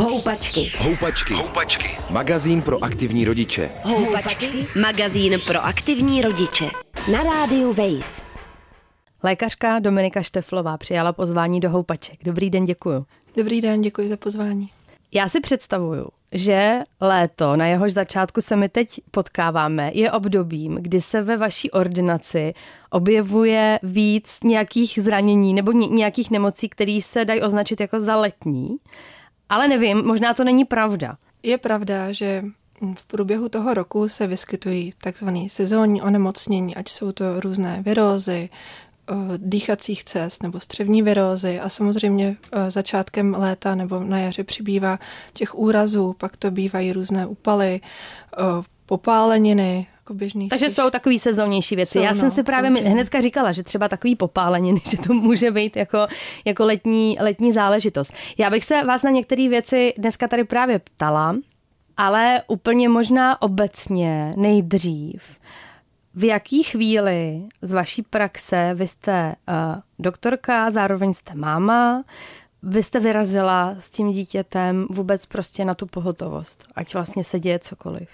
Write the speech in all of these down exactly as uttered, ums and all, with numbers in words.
Houpačky. Houpačky. Houpačky. Magazín pro aktivní rodiče. Houpačky. Magazín pro aktivní rodiče. Na rádiu Wave. Lékařka Dominika Šteflová přijala pozvání do Houpaček. Dobrý den, děkuju. Dobrý den, děkuji za pozvání. Já si představuju, že léto, na jehož začátku se my teď potkáváme, je obdobím, kdy se ve vaší ordinaci objevuje víc nějakých zranění nebo nějakých nemocí, které se dají označit jako za letní. Ale nevím, možná to není pravda. Je pravda, že v průběhu toho roku se vyskytují takzvané sezónní onemocnění, ať jsou to různé virózy, dýchacích cest nebo střevní virózy a samozřejmě začátkem léta nebo na jaře přibývá těch úrazů, pak to bývají různé úpaly, popáleniny. Běžných, takže jsou takový sezónnější věci. Jsou, Já jsem no, si právě samozřejmě. hnedka říkala, že třeba takový popáleniny, že to může být jako, jako letní, letní záležitost. Já bych se vás na některé věci dneska tady právě ptala, ale úplně možná obecně nejdřív. V jaký chvíli z vaší praxe, vy jste uh, doktorka, zároveň jste máma, vy jste vyrazila s tím dítětem vůbec prostě na tu pohotovost, ať vlastně se děje cokoliv?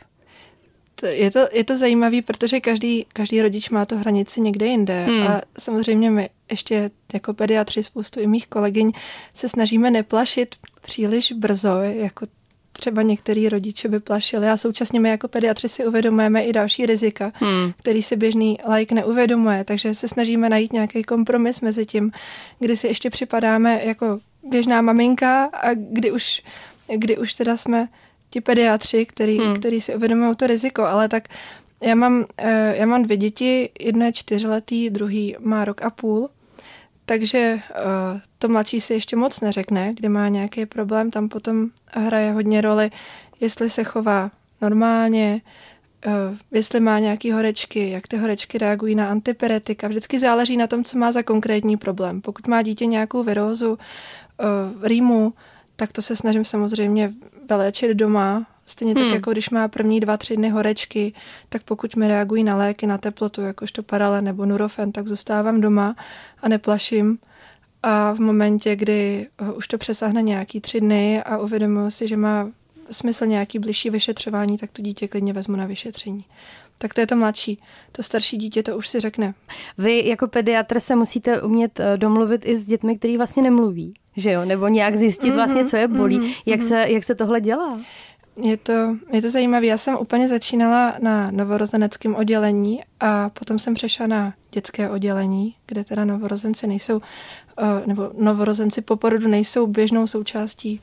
To je, to, je to zajímavé, protože každý, každý rodič má to hranici někde jinde hmm. a samozřejmě my ještě jako pediatři, spoustu i mých kolegyň, se snažíme neplašit příliš brzo, jako třeba některý rodiče by plašili a současně my jako pediatři si uvědomujeme i další rizika, hmm. který si běžný laik neuvědomuje, takže se snažíme najít nějaký kompromis mezi tím, kdy si ještě připadáme jako běžná maminka a kdy už, kdy už teda jsme ti pediatři, který, hmm. který si uvědomují to riziko, ale tak já mám, já mám dvě děti, jedno je čtyřletý, druhý má rok a půl, takže to mladší si ještě moc neřekne, kdy má nějaký problém, tam potom hraje hodně roli, jestli se chová normálně, jestli má nějaký horečky, jak ty horečky reagují na antipyretika, vždycky záleží na tom, co má za konkrétní problém. Pokud má dítě nějakou virózu, rýmu, tak to se snažím samozřejmě vyléčit doma. Stejně tak, hmm. jako když má první dva, tři dny horečky, tak pokud mi reagují na léky, na teplotu, jakožto paralen nebo nurofen, tak zůstávám doma a neplaším. A v momentě, kdy už to přesáhne nějaký tři dny a uvědomuji si, že má smysl nějaký bližší vyšetřování, tak to dítě klidně vezmu na vyšetření. Tak to je to mladší. To starší dítě to už si řekne. Vy jako pediatr se musíte umět domluvit i s dětmi, který vlastně nemluví, že jo? Nebo nějak zjistit mm-hmm, vlastně, co je bolí. Mm-hmm, jak, mm-hmm. Se, jak se tohle dělá? Je to, je to zajímavé. Já jsem úplně začínala na novorozeneckém oddělení a potom jsem přešla na dětské oddělení, kde teda novorozenci nejsou, nebo novorozenci po porodu nejsou běžnou součástí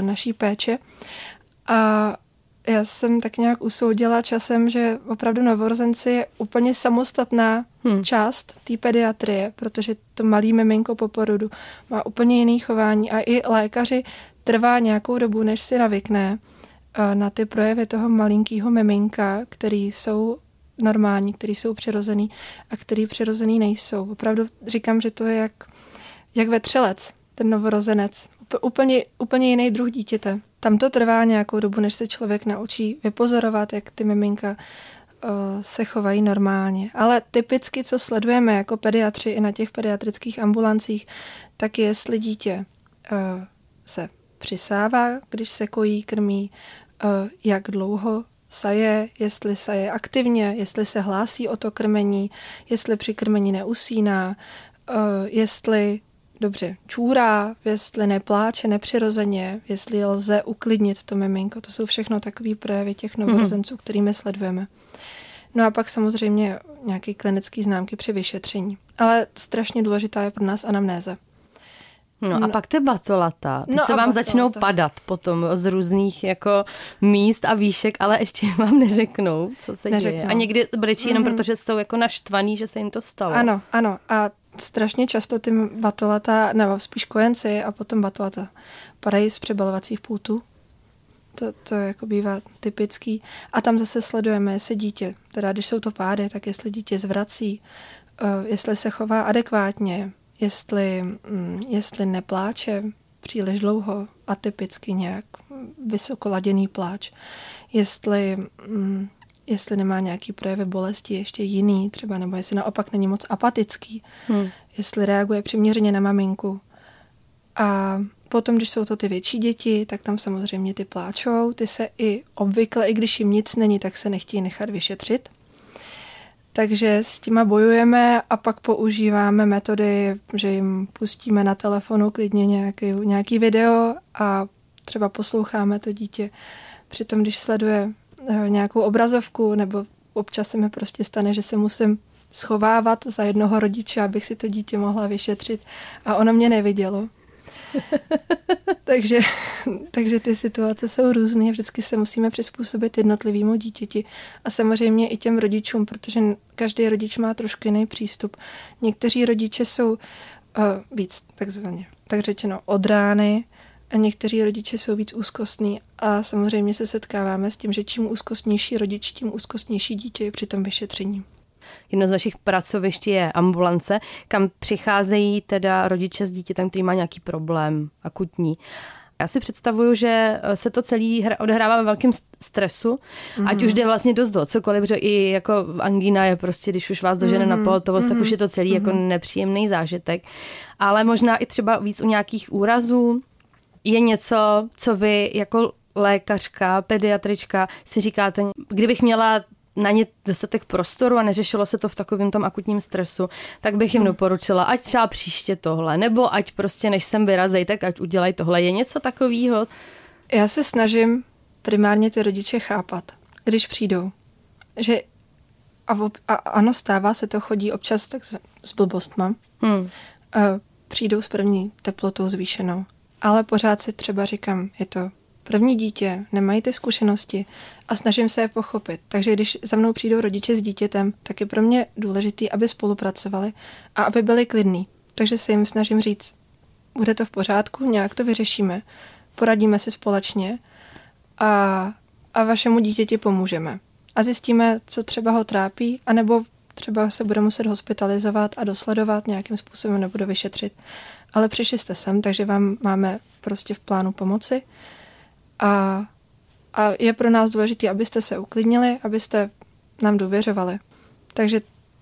naší péče. A já jsem tak nějak usoudila časem, že opravdu novorozenci je úplně samostatná hmm. část té pediatrie, protože to malý miminko po porodu má úplně jiný chování a i lékaři trvá nějakou dobu, než si navykne na ty projevy toho malinkýho miminka, který jsou normální, který jsou přirozený a který přirozený nejsou. Opravdu říkám, že to je jak, jak vetřelec, ten novorozenec. Úplně, úplně jiný druh dítěte. Tam to trvá nějakou dobu, než se člověk naučí vypozorovat, jak ty miminka uh, se chovají normálně. Ale typicky, co sledujeme jako pediatři i na těch pediatrických ambulancích, tak jestli dítě uh, se přisává, když se kojí, krmí, uh, jak dlouho saje, jestli saje aktivně, jestli se hlásí o to krmení, jestli při krmení neusíná, uh, jestli dobře čůrá, jestli nepláče nepřirozeně, jestli lze uklidnit to miminko. To jsou všechno takové projevy těch novorozenců, mm-hmm. kterými sledujeme. No a pak samozřejmě nějaké klinické známky při vyšetření. Ale strašně důležitá je pro nás anamnéza. No a no. pak ty batolata. Teď no se vám batolata. začnou padat potom z různých jako míst a výšek, ale ještě vám neřeknou, co se neřeknou. děje. A někdy brečí mm-hmm. jenom proto, že jsou jako naštvaný, že se jim to stalo. Ano, ano. A strašně často ty batolata, nebo spíš kojenci a potom batolata padají z přebalovacích pultů. To, to jako bývá typický. A tam zase sledujeme, jestli dítě, teda když jsou to pády, tak jestli dítě zvrací, jestli se chová adekvátně, jestli, jestli nepláče příliš dlouho, atypicky nějak vysokoladěný pláč, jestli, jestli nemá nějaký projevy bolesti ještě jiný třeba, nebo jestli naopak není moc apatický, hmm. jestli reaguje přiměřeně na maminku. A Potom, když jsou to ty větší děti, tak tam samozřejmě ty pláčou, ty se i obvykle, i když jim nic není, tak se nechtějí nechat vyšetřit. Takže s těma bojujeme a pak používáme metody, že jim pustíme na telefonu klidně nějaký, nějaký video a třeba posloucháme to dítě. Přitom, když sleduje nějakou obrazovku, nebo občas se mi prostě stane, že se musím schovávat za jednoho rodiče, abych si to dítě mohla vyšetřit a ono mě nevidělo. takže, takže ty situace jsou různé, vždycky se musíme přizpůsobit jednotlivýmu dítěti a samozřejmě i těm rodičům, protože každý rodič má trošku jiný přístup. Někteří rodiče jsou uh, víc takzvaně, tak řečeno od rány a někteří rodiče jsou víc úzkostní a samozřejmě se setkáváme s tím, že čím úzkostnější rodič, tím úzkostnější dítě je při tom vyšetření. Jedno z vašich pracovišť je ambulance, kam přicházejí teda rodiče s dítětem, který má nějaký problém akutní. Já si představuju, že se to celý odehrává ve velkém stresu, mm. ať už jde vlastně dost do cokoliv, protože i jako angína je prostě, když už vás dožene mm. na pohotovost, mm. tak už je to celý mm. jako nepříjemný zážitek. Ale možná i třeba víc u nějakých úrazů je něco, co vy jako lékařka, pediatrička si říkáte, kdybych měla na ně dostatek prostoru a neřešilo se to v takovém tom akutním stresu, tak bych jim doporučila, ať třeba příště tohle, nebo ať prostě, než sem vyrazej, tak ať udělají tohle. Je něco takového? Já se snažím primárně ty rodiče chápat, když přijdou. Že a, ob, a ano, stává se to, chodí občas tak s, s blbostma. Hmm. Přijdou s první teplotou zvýšenou. Ale pořád si třeba říkám, je to první dítě, nemají ty zkušenosti a snažím se je pochopit. Takže když za mnou přijdou rodiče s dítětem, tak je pro mě důležitý, aby spolupracovali a aby byli klidní. Takže se jim snažím říct, bude to v pořádku, nějak to vyřešíme, poradíme si společně a, a vašemu dítěti pomůžeme. A zjistíme, co třeba ho trápí, anebo třeba se bude muset hospitalizovat a dosledovat nějakým způsobem nebo dovyšetřit. Ale přišli jste sem, takže vám máme prostě v plánu pomoci. A, a je pro nás důležité, abyste se uklidnili, abyste nám důvěřovali. Takže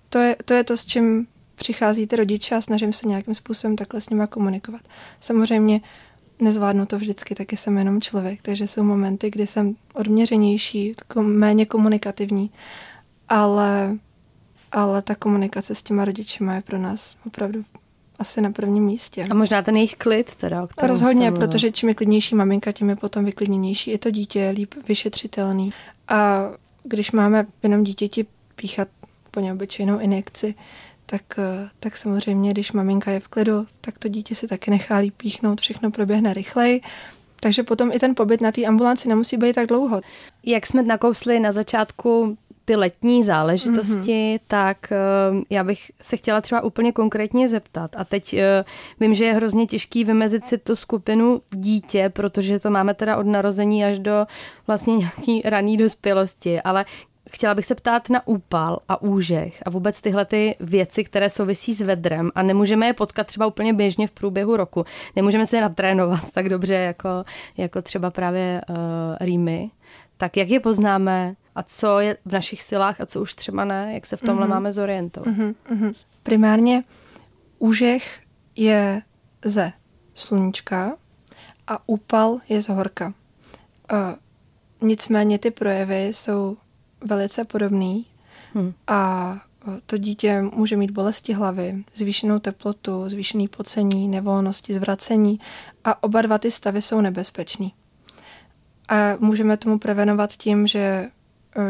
to je to, je to s čím přichází ty rodiče a snažím se nějakým způsobem takhle s nima komunikovat. Samozřejmě nezvládnu to vždycky, taky jsem jenom člověk, takže jsou momenty, kdy jsem odměřenější, méně komunikativní, ale, ale ta komunikace s těma rodičima je pro nás opravdu asi na prvním místě. A možná ten jejich klid teda. Rozhodně, protože čím je klidnější maminka, tím je potom vyklidněnější. I to dítě je líp vyšetřitelný. A když máme jenom dítěti píchat po neobyčejnou injekci, tak, tak samozřejmě, když maminka je v klidu, tak to dítě si taky nechá líp píchnout, všechno proběhne rychleji. Takže potom i ten pobyt na té ambulanci nemusí být tak dlouho. Jak jsme nakousli na začátku ty letní záležitosti, mm-hmm. tak uh, já bych se chtěla třeba úplně konkrétně zeptat. A teď uh, vím, že je hrozně těžký vymezit si tu skupinu dítě, protože to máme teda od narození až do vlastně nějaký rané dospělosti, ale chtěla bych se ptát na úpal a úžeh a vůbec tyhle ty věci, které souvisí s vedrem a nemůžeme je potkat třeba úplně běžně v průběhu roku. Nemůžeme se je natrénovat tak dobře jako, jako třeba právě uh, rýmy. Tak jak je poznáme a co je v našich silách a co už třeba ne, jak se v tomhle mm-hmm. máme zorientovat? Mm-hmm, mm-hmm. Primárně úžeh je ze sluníčka a úpal je z horka. E, nicméně ty projevy jsou velice podobný hmm. a to dítě může mít bolesti hlavy, zvýšenou teplotu, zvýšený pocení, nevolnosti, zvracení a oba dva ty stavy jsou nebezpečný. A můžeme tomu prevenovat tím, že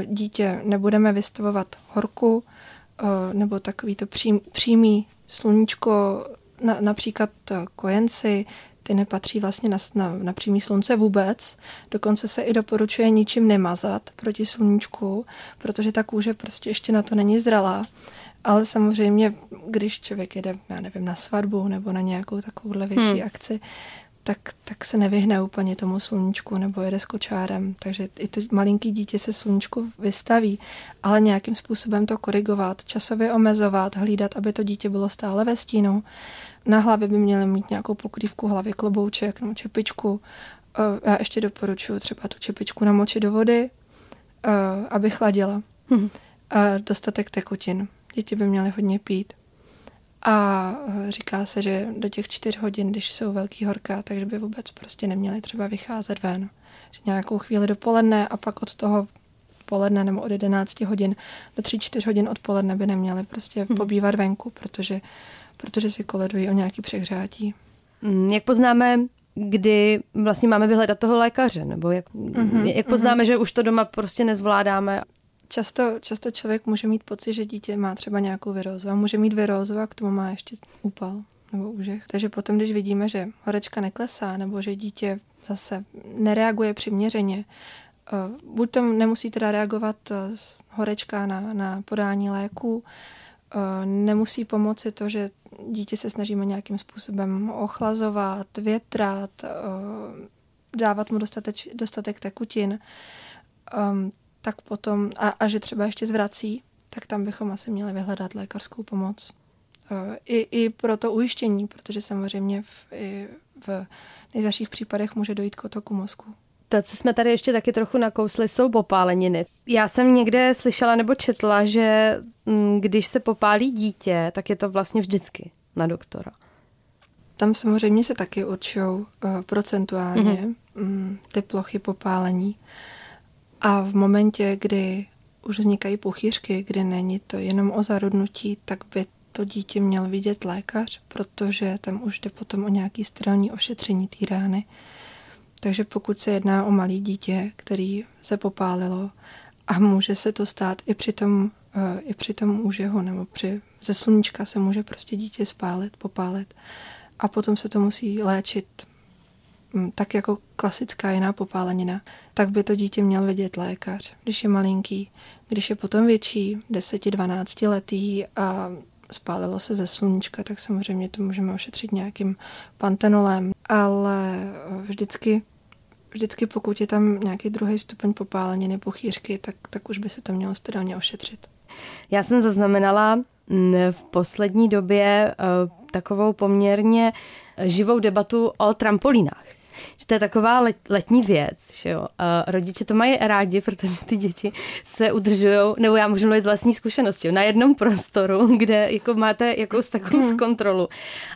dítě nebudeme vystavovat horku nebo takový to přím, přímý sluníčko, na, například kojenci, ty nepatří vlastně na, na, na přímý slunce vůbec. Dokonce se i doporučuje ničím nemazat proti sluníčku, protože ta kůže prostě ještě na to není zralá. Ale samozřejmě, když člověk jede, já nevím, na svatbu nebo na nějakou takovouhle větší hmm. akci, Tak, tak se nevyhne úplně tomu sluníčku nebo jede s kočárem. Takže i to malinký dítě se sluníčku vystaví, ale nějakým způsobem to korigovat, časově omezovat, hlídat, aby to dítě bylo stále ve stínu. Na hlavě by měly mít nějakou pokrývku hlavy, klobouček nebo čepičku. Já ještě doporučuji třeba tu čepičku namočit do vody, aby chladila. Hmm. Dostatek tekutin. Děti by měly hodně pít. A říká se, že do těch čtyř hodin, když jsou velký horka, takže by vůbec prostě neměli třeba vycházet ven. Že nějakou chvíli dopoledne a pak od toho poledne nebo od jedenácti hodin do tří, čtyř hodin odpoledne by neměli prostě hmm. pobývat venku, protože, protože si koledují o nějaký přehřátí. Hmm, jak poznáme, kdy vlastně máme vyhledat toho lékaře, nebo jak, mm-hmm, jak poznáme, mm-hmm. že už to doma prostě nezvládáme? Často, často člověk může mít pocit, že dítě má třeba nějakou virózu a může mít virózu a k tomu má ještě úpal nebo úžeh. Takže potom, když vidíme, že horečka neklesá nebo že dítě zase nereaguje přiměřeně, buď to nemusí teda reagovat horečka na, na podání léku, nemusí pomoci to, že dítě se snažíme nějakým způsobem ochlazovat, větrat, dávat mu dostateč, dostatek tekutin, tak potom, a, a že třeba ještě zvrací, tak tam bychom asi měli vyhledat lékařskou pomoc. I, i pro to ujištění, protože samozřejmě v, i v nejzazších případech může dojít k otoku mozku. To, co jsme tady ještě taky trochu nakousli, jsou popáleniny. Já jsem někde slyšela nebo četla, že když se popálí dítě, tak je to vlastně vždycky na doktora. Tam samozřejmě se taky určují procentuálně mm-hmm. ty plochy popálení. A v momentě, kdy už vznikají puchýřky, kdy není to jenom o zarudnutí, tak by to dítě měl vidět lékař, protože tam už jde potom o nějaké sterilní ošetření té rány. Takže pokud se jedná o malé dítě, který se popálilo a může se to stát i při tom, i při tom úžehu, nebo při, ze sluníčka se může prostě dítě spálit, popálit a potom se to musí léčit tak jako klasická jiná popálenina, tak by to dítě měl vidět lékař, když je malinký. Když je potom větší, deset dvanáct letý a spálilo se ze sluníčka, tak samozřejmě to můžeme ošetřit nějakým pantenolem, ale vždycky Vždycky, pokud je tam nějaký druhý stupeň popáleniny, puchýřky, tak, tak už by se to mělo sterilně ošetřit. Já jsem zaznamenala v poslední době takovou poměrně živou debatu o trampolínách. Že to je taková letní věc, že jo. Rodiče to mají rádi, protože ty děti se udržujou, nebo já můžu mluvit z vlastní zkušenosti, na jednom prostoru, kde jako máte jakou takovou hmm. kontrolu.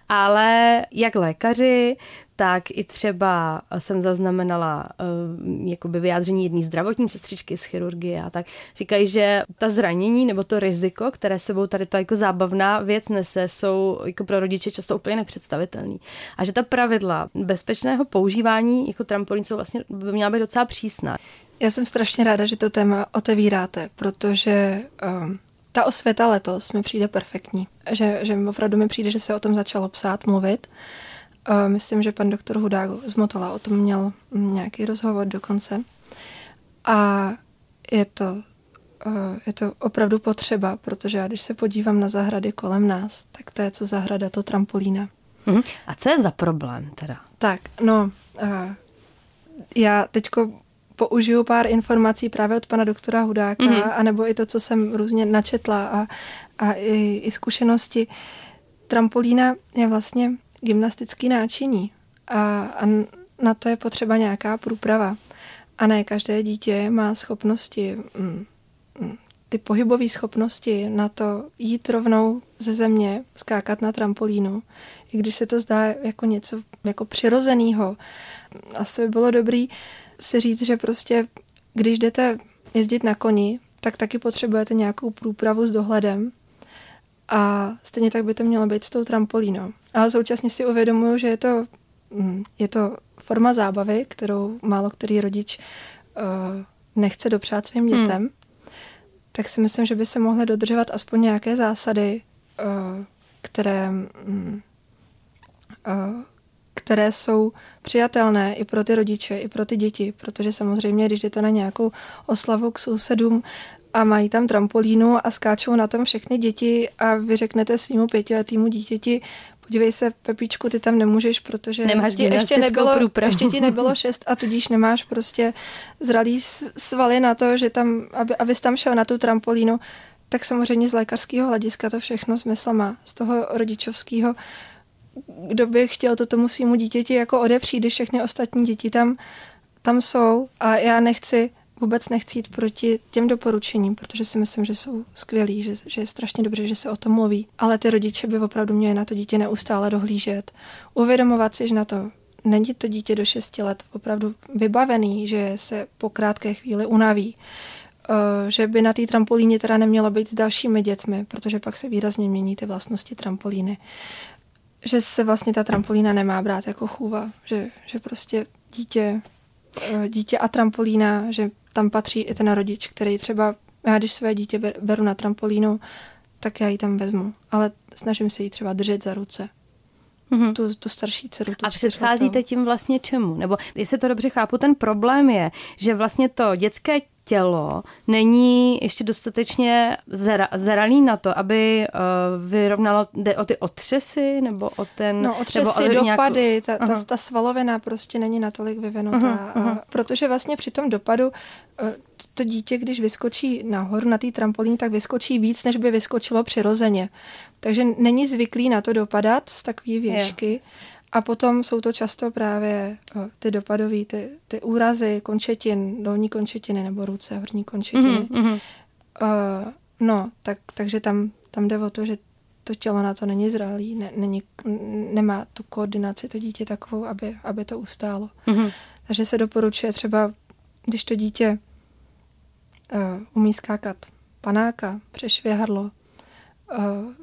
Ale jak lékaři, tak i třeba jsem zaznamenala jakoby vyjádření jedné zdravotní sestřičky z chirurgie a tak. Říkají, že ta zranění nebo to riziko, které sebou tady ta jako zábavná věc nese, jsou jako pro rodiče často úplně nepředstavitelný. A že ta pravidla bezpečného používání jako trampolín jsou vlastně, by měla být docela přísná. Já jsem strašně ráda, že to téma otevíráte, protože um, ta osvěta letos mi přijde perfektní. Že, že opravdu mi přijde, že se o tom začalo psát, mluvit. Myslím, že pan doktor Hudák z Motola o tom měl nějaký rozhovor dokonce. A je to, je to opravdu potřeba, protože já když se podívám na zahrady kolem nás, tak to je co zahrada, to trampolína. Mhm. A co je za problém teda? Tak, no, já teďko použiju pár informací právě od pana doktora Hudáka, mhm. anebo i to, co jsem různě načetla a, a i, i zkušenosti. Trampolína je vlastně gymnastický náčiní a, a na to je potřeba nějaká průprava. A ne každé dítě má schopnosti, mm, ty pohybové schopnosti na to jít rovnou ze země, skákat na trampolínu. I když se to zdá jako něco jako přirozeného. Asi by bylo dobré si říct, že prostě když jdete jezdit na koni, tak taky potřebujete nějakou průpravu s dohledem. A stejně tak by to mělo být s tou trampolínou. Ale současně si uvědomuji, že je to, je to forma zábavy, kterou málo který rodič uh, nechce dopřát svým dětem. Hmm. Tak si myslím, že by se mohly dodržovat aspoň nějaké zásady, uh, které, um, uh, které jsou přijatelné i pro ty rodiče, i pro ty děti. Protože samozřejmě, když jdete na nějakou oslavu k sousedům, a mají tam trampolínu a skáčou na tom všechny děti a vy řeknete svýmu pětiletýmu dítěti, podívej se, Pepíčku, ty tam nemůžeš, protože ti ještě, nebylo, ještě ti nebylo šest a tudíž nemáš prostě zralý svaly na to, že tam, aby, abys tam šel na tu trampolínu, tak samozřejmě z lékařského hlediska to všechno smysl má. Z toho rodičovského, kdo by chtěl to tomu svýmu dítěti jako odepřít, když všechny ostatní děti tam, tam jsou a já nechci vůbec nechci jít proti těm doporučením, protože si myslím, že jsou skvělí, že, že je strašně dobře, že se o tom mluví. Ale ty rodiče by opravdu měli na to dítě neustále dohlížet. Uvědomovat si, že na to není to dítě do šesti let opravdu vybavený, že se po krátké chvíli unaví. Že by na té trampolíně teda nemělo být s dalšími dětmi, protože pak se výrazně mění ty vlastnosti trampolíny. Že se vlastně ta trampolína nemá brát jako chůva, že, že prostě dítě, dítě a trampolína, že tam patří i ten rodič, který třeba, já když své dítě beru na trampolínu, tak já ji tam vezmu, ale snažím se ji třeba držet za ruce. Mm-hmm. Tu, tu starší dceru. Tu a předcházíte tím vlastně čemu? Nebo jestli to dobře chápu, ten problém je, že vlastně to dětské tělo není ještě dostatečně zra, zralý na to, aby uh, vyrovnalo jde o ty otřesy, nebo o ten... No otřesy, nebo o dopady, nějakou... ta, ta, ta svalovina prostě není natolik vyvinutá. Uh-huh, uh-huh. Protože vlastně při tom dopadu uh, to dítě, když vyskočí nahoru na té trampolíně, tak vyskočí víc, než by vyskočilo přirozeně. Takže není zvyklý na to dopadat z takové výšky. Je. A potom jsou to často právě o, ty dopadové, ty, ty úrazy končetin, dolní končetiny nebo ruce, horní končetiny. Mm-hmm. Uh, no, tak, takže tam, tam jde o to, že to tělo na to není zralý, ne, není, nemá tu koordinaci to dítě takovou, aby, aby to ustálo. Mm-hmm. Takže se doporučuje třeba, když to dítě uh, umí skákat panáka, přešvihadlo, uh,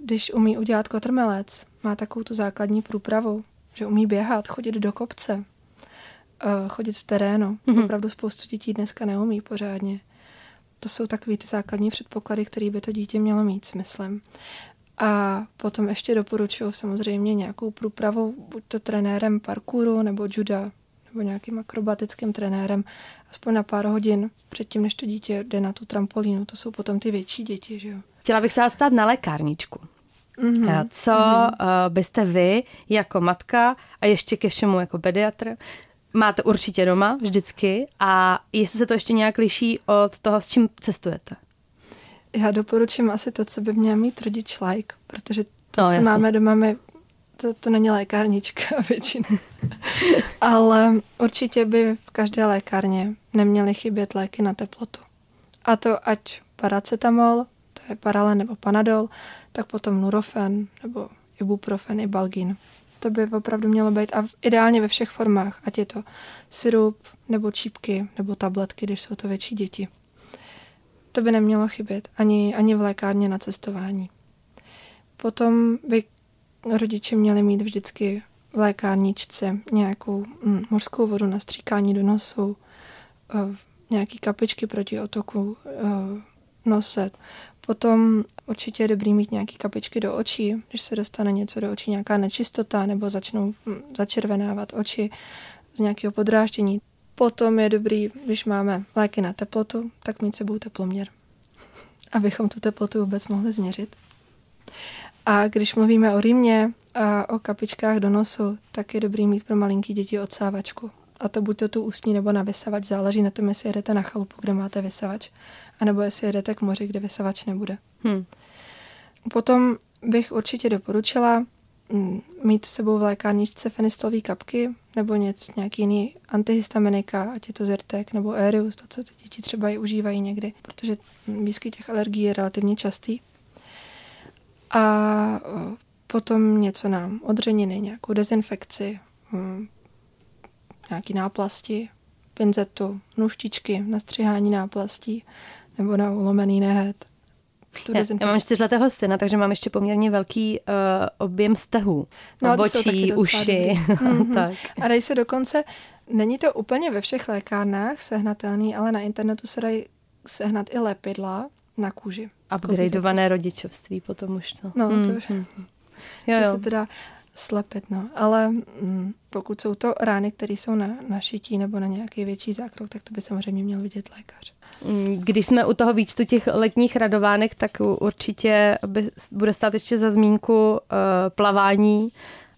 když umí udělat kotrmelec, má takovou tu základní průpravu, že umí běhat, chodit do kopce, chodit v terénu. Mm-hmm. Opravdu spoustu dětí dneska neumí pořádně. To jsou takový ty základní předpoklady, které by to dítě mělo mít, myslím. A potom ještě doporučuju samozřejmě nějakou průpravu, buď to trenérem parkouru nebo juda, nebo nějakým akrobatickým trenérem, aspoň na pár hodin předtím, než to dítě jde na tu trampolínu. To jsou potom ty větší děti, že jo. Chtěla bych se vás ptát na lékárničku. Mm-hmm. Co mm-hmm. byste vy jako matka a ještě ke všemu jako pediatr máte určitě doma vždycky a jestli se to ještě nějak liší od toho, s čím cestujete? Já doporučím asi to, co by měl mít rodič like, protože to, no, co jasný. Máme doma, my, to, to není lékárnička většinou. Ale určitě by v každé lékárně neměly chybět léky na teplotu. A to ať paracetamol, to je Paralen nebo Panadol, tak potom Nurofen nebo Ibuprofen i Balgin. To by opravdu mělo být a ideálně ve všech formách, ať je to sirup nebo čípky nebo tabletky, když jsou to větší děti. To by nemělo chybět ani, ani v lékárně na cestování. Potom by rodiče měli mít vždycky v lékárničce nějakou mm, mořskou vodu na stříkání do nosu, uh, nějaký kapičky proti otoku uh, nose. Potom určitě je dobrý mít nějaké kapičky do očí, když se dostane něco do očí, nějaká nečistota, nebo začnou začervenávat oči z nějakého podráždění. Potom je dobrý, když máme léky na teplotu, tak mít sebou teploměr, abychom tu teplotu vůbec mohli změřit. A když mluvíme o rýmě a o kapičkách do nosu, tak je dobrý mít pro malinký děti odsávačku. A to buď to tu ústní nebo na vysavač, záleží na tom, jestli jedete na chalupu, kde máte vysavač, anebo jestli jedete k moři, kde vysavač nebude. Hmm. Potom bych určitě doporučila mít s sebou v lékárničce fenistylové kapky nebo něco, nějaký jiný antihistaminika, ať je to Zyrtec nebo Erius, to, co ty děti třeba i užívají někdy, protože výskyt těch alergií je relativně častý. A potom něco na odřeniny, nějakou dezinfekci, nějaký náplasti, pinzetu, nůžtičky na střihání náplastí nebo na ulomený nehet. Já, já mám čtyřletého syna, takže mám ještě poměrně velký uh, objem stehů, no, obočí, uši. Mm-hmm. Tak. A dají se dokonce, není to úplně ve všech lékárnách sehnatelný, ale na internetu se dají sehnat i lepidla na kůži. Upgradeované rodičovství potom už to. No, mm-hmm. to už. Mm-hmm. Jo, jo. Se teda slepit, no. Ale mm, pokud jsou to rány, které jsou na, na šití nebo na nějaký větší zákrok, tak to by samozřejmě měl vidět lékař. Když jsme u toho výčtu těch letních radovánek, tak určitě by, bude stát ještě za zmínku uh, plavání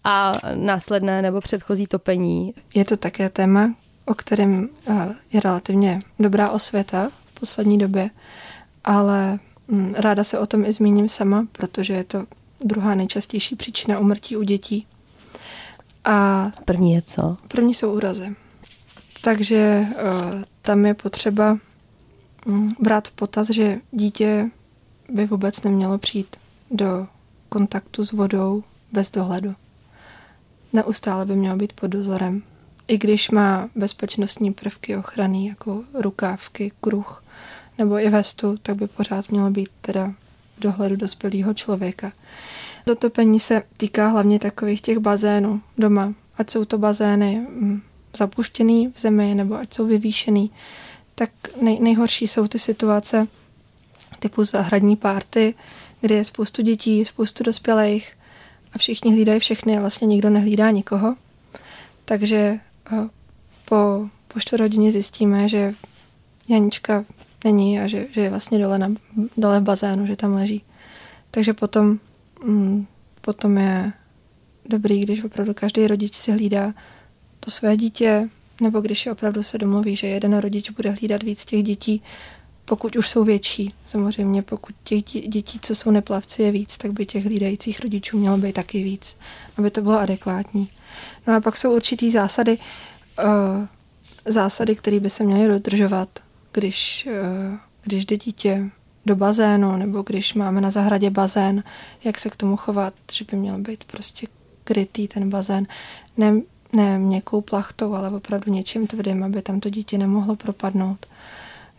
a následné nebo předchozí topení. Je to také téma, o kterém uh, je relativně dobrá osvěta v poslední době, ale mm, ráda se o tom i zmíním sama, protože je to druhá nejčastější příčina úmrtí u dětí. A první je co? První jsou úrazy. Takže uh, tam je potřeba brát v potaz, že dítě by vůbec nemělo přijít do kontaktu s vodou bez dohledu. Neustále by mělo být pod dozorem. I když má bezpečnostní prvky ochrany, jako rukávky, kruh nebo i vestu, tak by pořád mělo být teda v dohledu dospělého člověka. Dotopení se týká hlavně takových těch bazénů doma. Ať jsou to bazény zapuštěný v zemi nebo ať jsou vyvýšený, tak nej, nejhorší jsou ty situace typu zahradní párty, kde je spoustu dětí, spoustu dospělých a všichni hlídají všechny a vlastně nikdo nehlídá nikoho. Takže po, po čtvrt hodině zjistíme, že Janička není a že, že je vlastně dole, na, dole v bazénu, že tam leží. Takže potom, mm, potom je dobrý, když opravdu každý rodič si hlídá to své dítě, nebo když je opravdu se domluví, že jeden rodič bude hlídat víc těch dětí, pokud už jsou větší. Samozřejmě pokud těch dětí, co jsou neplavci, je víc, tak by těch hlídajících rodičů mělo být taky víc, aby to bylo adekvátní. No a pak jsou určitý zásady, zásady, které by se měly dodržovat, když, když jde dítě do bazénu, nebo když máme na zahradě bazén, jak se k tomu chovat, že by měl být prostě krytý ten bazén. Ne, ne měkkou plachtou, ale opravdu něčím tvrdým, aby tam to dítě nemohlo propadnout.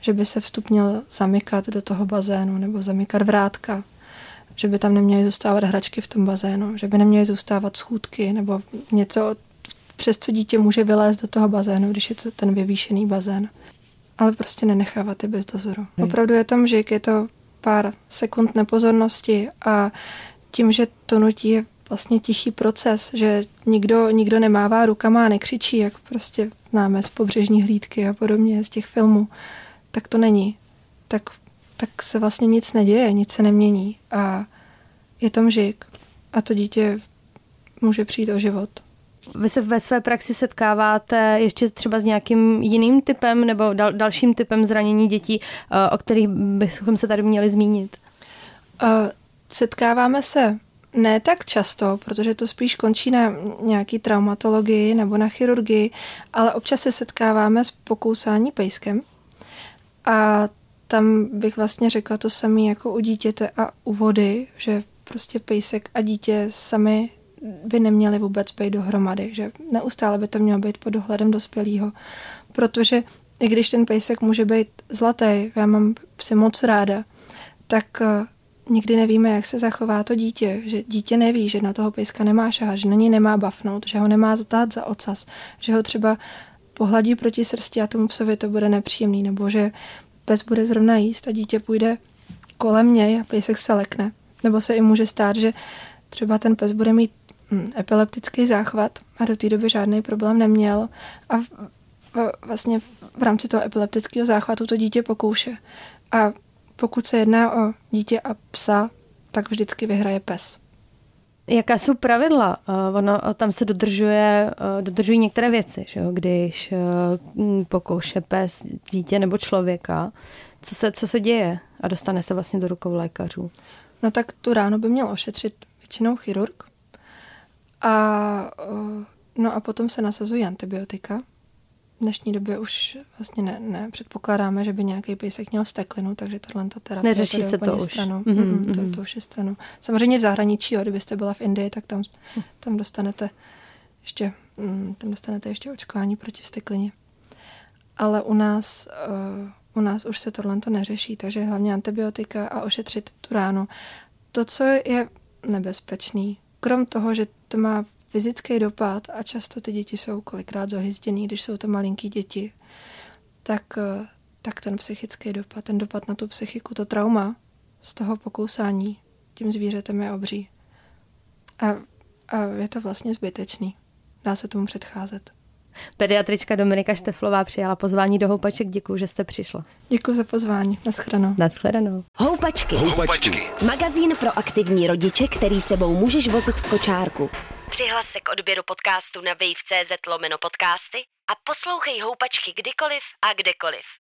Že by se vstup měl zamykat do toho bazénu nebo zamykat vrátka, že by tam neměly zůstávat hračky v tom bazénu, že by neměly zůstávat schůdky nebo něco, přes co dítě může vylézt do toho bazénu, když je to ten vyvýšený bazén. Ale prostě nenechávat je bez dozoru. Opravdu je to mžik, je to pár sekund nepozornosti a tím, že to nutí je vlastně tichý proces, že nikdo, nikdo nemává rukama a nekřičí, jak prostě známe z pobřežní hlídky a podobně, z těch filmů, tak to není. Tak, tak se vlastně nic neděje, nic se nemění a je to mžik a to dítě může přijít o život. Vy se ve své praxi setkáváte ještě třeba s nějakým jiným typem nebo dal, dalším typem zranění dětí, o kterých bychom se tady měli zmínit? Setkáváme se ne tak často, protože to spíš končí na nějaký traumatologii nebo na chirurgii, ale občas se setkáváme s pokousání pejskem. A tam bych vlastně řekla to samé jako u dítěte a u vody, že prostě pejsek a dítě sami by neměli vůbec být dohromady, že neustále by to mělo být pod dohledem dospělého, protože i když ten pejsek může být zlatý, já mám psy moc ráda, tak nikdy nevíme, jak se zachová to dítě, že dítě neví, že na toho pejska nemá šahat, že na něj nemá bafnout, že ho nemá zatáhat za ocas, že ho třeba pohladí proti srsti a tomu psovi to bude nepříjemný, nebo že pes bude zrovna jíst a dítě půjde kolem něj a pejsek se lekne. Nebo se i může stát, že třeba ten pes bude mít epileptický záchvat a do té doby žádný problém neměl a v, v, vlastně v rámci toho epileptického záchvatu to dítě pokouše. A pokud se jedná o dítě a psa, tak vždycky vyhraje pes. Jaká jsou pravidla? Ono, tam se dodržuje, dodržují některé věci, že jo? Když pokouše pes, dítě nebo člověka. Co se, co se děje a dostane se vlastně do rukou lékařů? No tak tu ránu by měl ošetřit většinou chirurg. A, no a potom se nasazují antibiotika. V dnešní době už vlastně ne, ne předpokládáme, že by nějaký pejsek měl vzteklinu, takže tato terapie... Neřeší se to už. Mm-hmm. Mm-hmm. To, to už je stranou. Samozřejmě v zahraničí, jo, kdybyste byla v Indii, tak tam, tam, dostanete ještě, tam dostanete ještě očkování proti vzteklině. Ale u nás, uh, u nás už se tohle to neřeší, takže hlavně antibiotika a ošetřit tu ránu. To, co je nebezpečný, krom toho, že to má fyzický dopad a často ty děti jsou kolikrát zohyzděný, když jsou to malinký děti, tak, tak ten psychický dopad, ten dopad na tu psychiku, to trauma z toho pokousání tím zvířetem je obří. A, a je to vlastně zbytečný. Dá se tomu předcházet. Pediatrička Dominika Šteflová přijala pozvání do Houpaček. Děkuji, že jste přišla. Děkuji za pozvání. Naschledanou. Naschledanou. Houpačky. Houpačky. Magazín pro aktivní rodiče, který sebou můžeš vozit v kočárku. Přihlas se k odběru podcastu na wave tečka cz lomeno podcasty a poslouchej Houpačky kdykoliv a kdekoliv.